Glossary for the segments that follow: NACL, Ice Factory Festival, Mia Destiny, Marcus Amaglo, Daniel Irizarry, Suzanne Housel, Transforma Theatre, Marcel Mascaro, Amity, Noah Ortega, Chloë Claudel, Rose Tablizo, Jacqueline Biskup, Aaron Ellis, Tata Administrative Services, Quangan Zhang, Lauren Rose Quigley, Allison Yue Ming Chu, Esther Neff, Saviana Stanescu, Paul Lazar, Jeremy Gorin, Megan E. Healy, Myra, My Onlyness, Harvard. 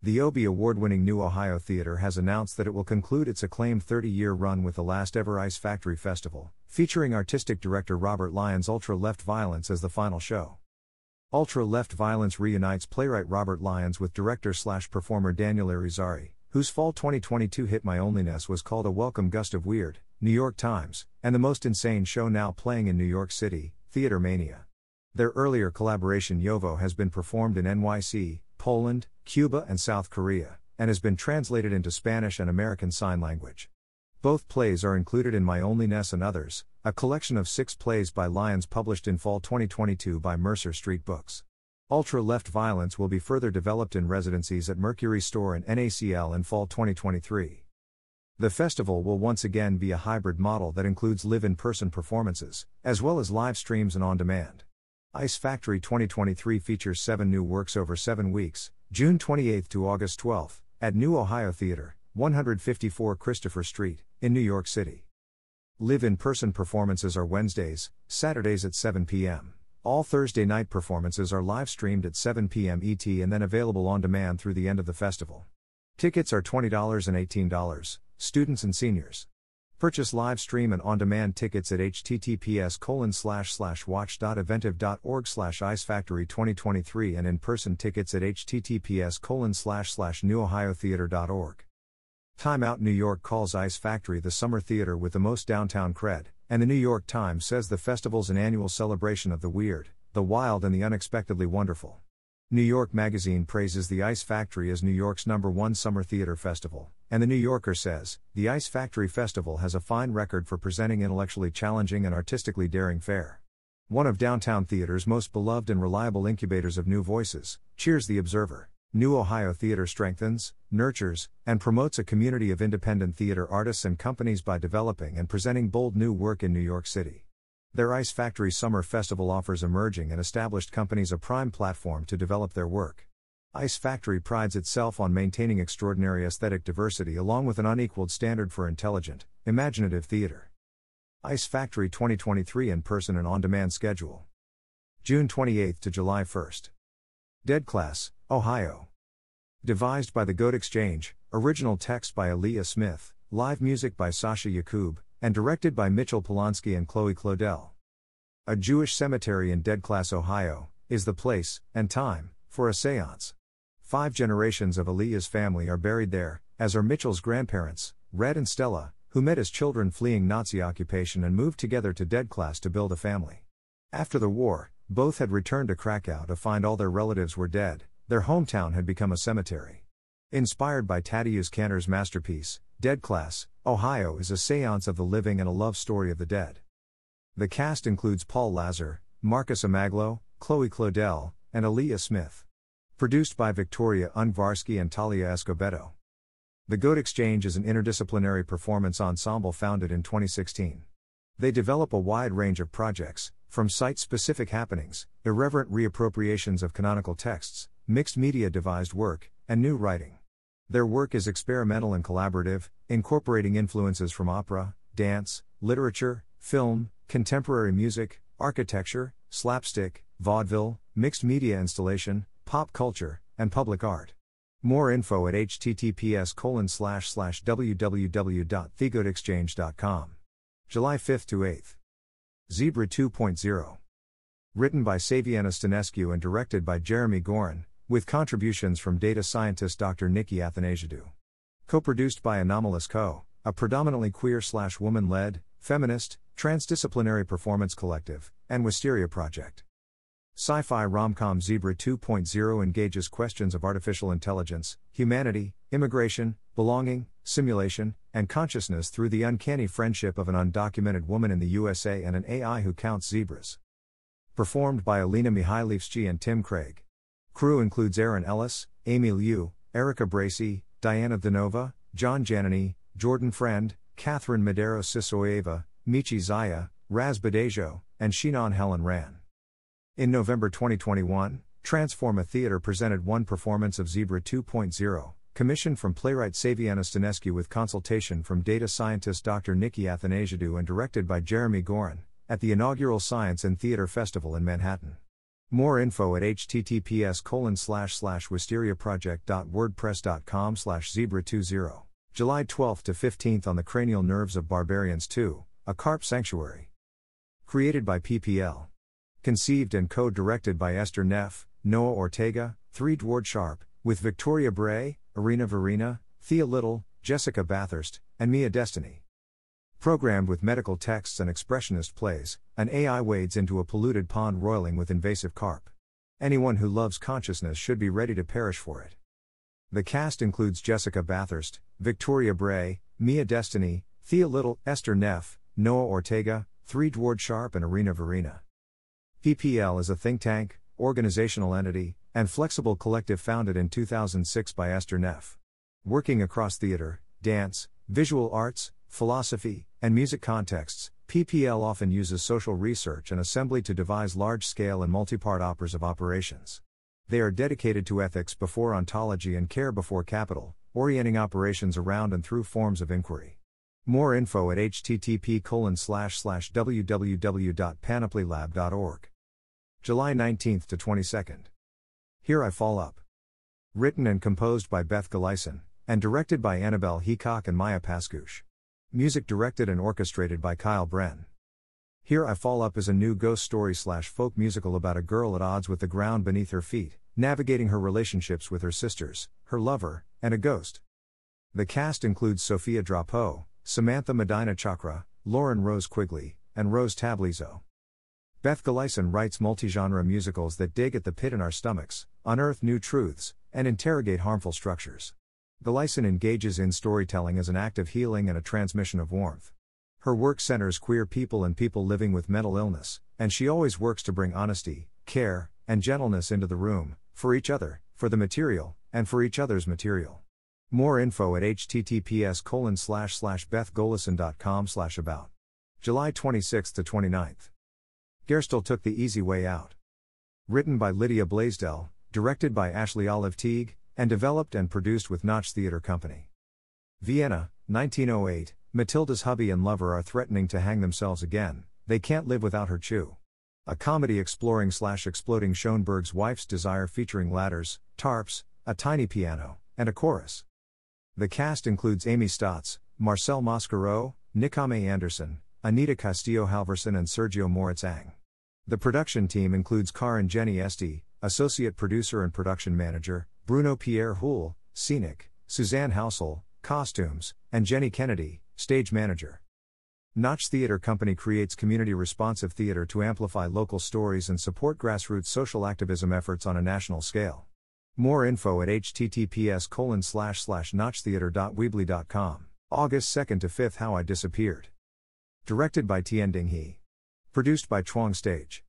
The Obie Award-winning New Ohio Theatre has announced that it will conclude its acclaimed 30-year run with the last ever Ice Factory Festival, featuring artistic director Robert Lyons' Ultra-Left Violence as the final show. Ultra-Left Violence reunites playwright Robert Lyons with director/performer Daniel Irizarry, whose fall 2022 hit My Onlyness was called a welcome gust of weird, New York Times, and the most insane show now playing in New York City, Theater Mania. Their earlier collaboration Yovo has been performed in NYC, Poland, Cuba and South Korea, and has been translated into Spanish and American Sign Language. Both plays are included in My Onlyness and Others, a collection of 6 plays by Lyons published in fall 2022 by Mercer Street Books. Ultra-Left Violence will be further developed in residencies at Mercury Store and NACL in fall 2023. The festival will once again be a hybrid model that includes live-in-person performances, as well as live streams and on-demand. Ice Factory 2023 features 7 new works over 7 weeks, June 28 to August 12, at New Ohio Theatre, 154 Christopher Street, in New York City. Live-in-person performances are Wednesdays, Saturdays at 7 p.m. All Thursday night performances are live-streamed at 7 p.m. ET and then available on demand through the end of the festival. Tickets are $20 and $18, students and seniors. Purchase live stream and on-demand tickets at https://watch.eventive.org/icefactory2023 and in-person tickets at https://newohiotheatre.org. Time Out New York calls Ice Factory the summer theater with the most downtown cred, and the New York Times says the festival's an annual celebration of the weird, the wild and the unexpectedly wonderful. New York Magazine praises the Ice Factory as New York's #1 summer theater festival. And The New Yorker says, the Ice Factory Festival has a fine record for presenting intellectually challenging and artistically daring fare. One of downtown theater's most beloved and reliable incubators of new voices, cheers The Observer. New Ohio Theater strengthens, nurtures, and promotes a community of independent theater artists and companies by developing and presenting bold new work in New York City. Their Ice Factory Summer Festival offers emerging and established companies a prime platform to develop their work. Ice Factory prides itself on maintaining extraordinary aesthetic diversity along with an unequaled standard for intelligent, imaginative theater. Ice Factory 2023 in-person and on-demand schedule. June 28 to July 1. Dead Class, Ohio. Devised by The Goat Exchange, original text by Aliyah Smith, live music by Sasha Yacoub, and directed by Mitchell Polansky and Chloë Claudel. A Jewish cemetery in Dead Class, Ohio, is the place, and time, for a seance. 5 generations of Aliyah's family are buried there, as are Mitchell's grandparents, Red and Stella, who met as children fleeing Nazi occupation and moved together to Dead Class to build a family. After the war, both had returned to Krakow to find all their relatives were dead, their hometown had become a cemetery. Inspired by Tadeusz Kantor's masterpiece, Dead Class, Ohio is a seance of the living and a love story of the dead. The cast includes Paul Lazar, Marcus Amaglo, Chloë Claudel, and Aliyah Smith. Produced by Victoria Unvarsky and Talia Escobedo. The Goat Exchange is an interdisciplinary performance ensemble founded in 2016. They develop a wide range of projects, from site-specific happenings, irreverent reappropriations of canonical texts, mixed-media devised work, and new writing. Their work is experimental and collaborative, incorporating influences from opera, dance, literature, film, contemporary music, architecture, slapstick, vaudeville, mixed-media installation, pop culture, and public art. More info at https://www.thegoatexchange.com. July 5 to 8. Zebra 2.0. Written by Saviana Stanescu and directed by Jeremy Gorin, with contributions from data scientist Dr. Nikki Athanasiadou. Co-produced by Anomalous Co., a predominantly queer/woman-led, feminist, transdisciplinary performance collective, and Wisteria Project. Sci-fi rom-com Zebra 2.0 engages questions of artificial intelligence, humanity, immigration, belonging, simulation, and consciousness through the uncanny friendship of an undocumented woman in the USA and an AI who counts zebras. Performed by Alina Mihailovsky and Tim Craig. Crew includes Aaron Ellis, Amy Liu, Erica Bracey, Diana Danova, John Janany, Jordan Friend, Catherine Madero-Sisoeva, Michi Zaya, Raz Badejo, and Shinon Helen Ran. In November 2021, Transforma Theatre presented one performance of Zebra 2.0, commissioned from playwright Saviana Stanescu with consultation from data scientist Dr. Nikki Athanasiadou and directed by Jeremy Gorin, at the inaugural Science and Theatre Festival in Manhattan. More info at https://wisteriaproject.wordpress.com/zebra20. July 12 to 15 on the cranial nerves of Barbarians 2, a carp sanctuary. Created by PPL. Conceived and co-directed by Esther Neff, Noah Ortega, 3Dward Sharp, with Victoria Bray, Arena Verena, Thea Little, Jessica Bathurst, and Mia Destiny. Programmed with medical texts and expressionist plays, an AI wades into a polluted pond roiling with invasive carp. Anyone who loves consciousness should be ready to perish for it. The cast includes Jessica Bathurst, Victoria Bray, Mia Destiny, Thea Little, Esther Neff, Noah Ortega, 3Dward Sharp and Arena Verena. PPL is a think tank, organizational entity, and flexible collective founded in 2006 by Esther Neff. Working across theater, dance, visual arts, philosophy, and music contexts, PPL often uses social research and assembly to devise large-scale and multi-part operas of operations. They are dedicated to ethics before ontology and care before capital, orienting operations around and through forms of inquiry. More info at http://www.panoplylab.org. July 19 to 22. Here I Fall Up. Written and composed by Beth Galison, and directed by Annabelle Heacock and Maya Pascuche. Music directed and orchestrated by Kyle Bren. Here I Fall Up is a new ghost story/folk musical about a girl at odds with the ground beneath her feet, navigating her relationships with her sisters, her lover, and a ghost. The cast includes Sophia Drapeau, Samantha Medina Chakra, Lauren Rose Quigley, and Rose Tablizo. Beth Galison writes multigenre musicals that dig at the pit in our stomachs, unearth new truths, and interrogate harmful structures. Galison engages in storytelling as an act of healing and a transmission of warmth. Her work centers queer people and people living with mental illness, and she always works to bring honesty, care, and gentleness into the room, for each other, for the material, and for each other's material. More info at https://bethgalison.com/about. July 26 to 29th. Gerstel Took the Easy Way Out. Written by Lydia Blaisdell, directed by Ashley Olive Teague, and developed and produced with Notch Theatre Company. Vienna, 1908, Matilda's hubby and lover are threatening to hang themselves again, they can't live without her chew. A comedy exploring/exploding Schoenberg's wife's desire featuring ladders, tarps, a tiny piano, and a chorus. The cast includes Amy Stotz, Marcel Mascaro, Nikame Anderson, Anita Castillo-Halverson and Sergio Moritz-Ang. The production team includes Karin Jenny Estee, associate producer and production manager, Bruno Pierre Houle, scenic, Suzanne Housel, costumes, and Jenny Kennedy, stage manager. Notch Theatre Company creates community-responsive theatre to amplify local stories and support grassroots social activism efforts on a national scale. More info at https://notchtheatre.weebly.com. August 2nd to 5th. How I Disappeared. Directed by Tien Ding He. Produced by Chuang Stage.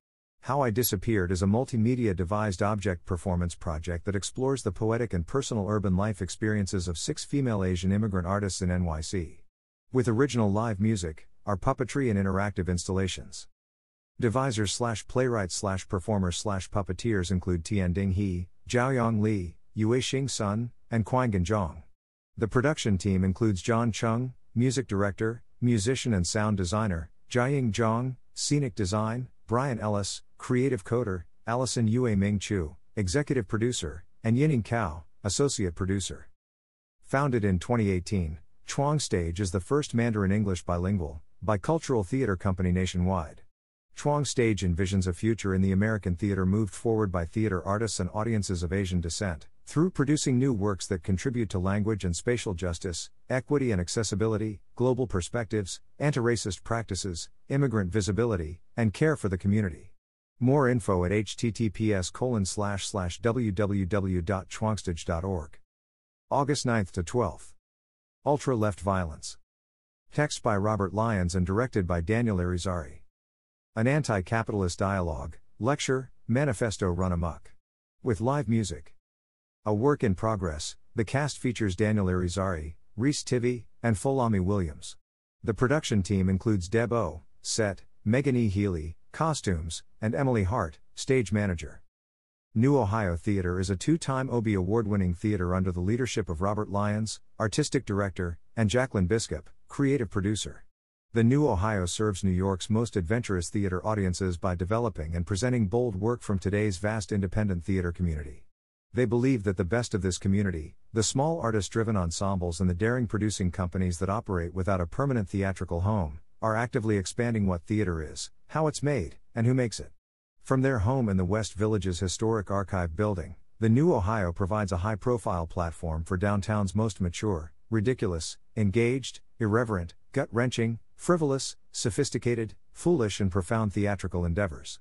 How I Disappeared is a multimedia devised object performance project that explores the poetic and personal urban life experiences of 6 female Asian immigrant artists in NYC. With original live music, art puppetry and interactive installations. Devisors/playwrights/performers/puppeteers include Tien Ding He, Zhaoyang Li, Yuexing Sun, and Quangan Zhang. The production team includes John Chung, music director, musician and sound designer, Jiaying Zhang, scenic design, Brian Ellis, creative coder, Allison Yue Ming Chu, executive producer, and Yining Cao, associate producer. Founded in 2018, Chuang Stage is the first Mandarin English bilingual, bicultural theater company nationwide. Chuang Stage envisions a future in the American theater moved forward by theater artists and audiences of Asian descent, through producing new works that contribute to language and spatial justice, equity and accessibility, global perspectives, anti-racist practices, immigrant visibility, and care for the community. More info at https://www.chuangstage.org. August 9 to 12. Ultra Left Violence. Text by Robert Lyons and directed by Daniel Irizarry. An anti-capitalist dialogue, lecture, manifesto run amok. With live music. A work in progress, the cast features Daniel Irizarry, Rhys Tivy, and Folami Williams. The production team includes Deb O, set, Megan E. Healy, costumes, and Emily Hart, stage manager. New Ohio Theatre is a 2-time Obie Award-winning theatre under the leadership of Robert Lyons, artistic director, and Jacqueline Biskup, creative producer. The New Ohio serves New York's most adventurous theater audiences by developing and presenting bold work from today's vast independent theater community. They believe that the best of this community, the small artist-driven ensembles and the daring producing companies that operate without a permanent theatrical home, are actively expanding what theater is, how it's made, and who makes it. From their home in the West Village's historic archive building, the New Ohio provides a high-profile platform for downtown's most mature, ridiculous, engaged, irreverent, gut-wrenching, frivolous, sophisticated, foolish and profound theatrical endeavors.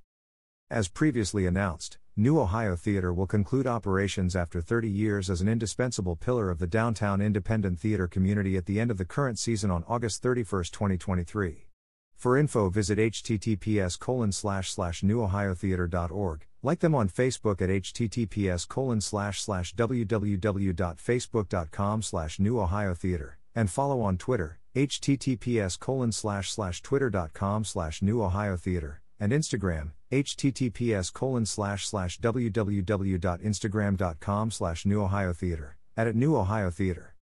As previously announced, New Ohio Theatre will conclude operations after 30 years as an indispensable pillar of the downtown independent theater community at the end of the current season on August 31, 2023. For info visit https://newohiotheatre.org, like them on Facebook at https://www.facebook.com/newohiotheatre, and follow on Twitter, https://twitter.com/newohiotheatre, and Instagram, https://www.instagram.com/newohiotheatre, at @newohiotheatre.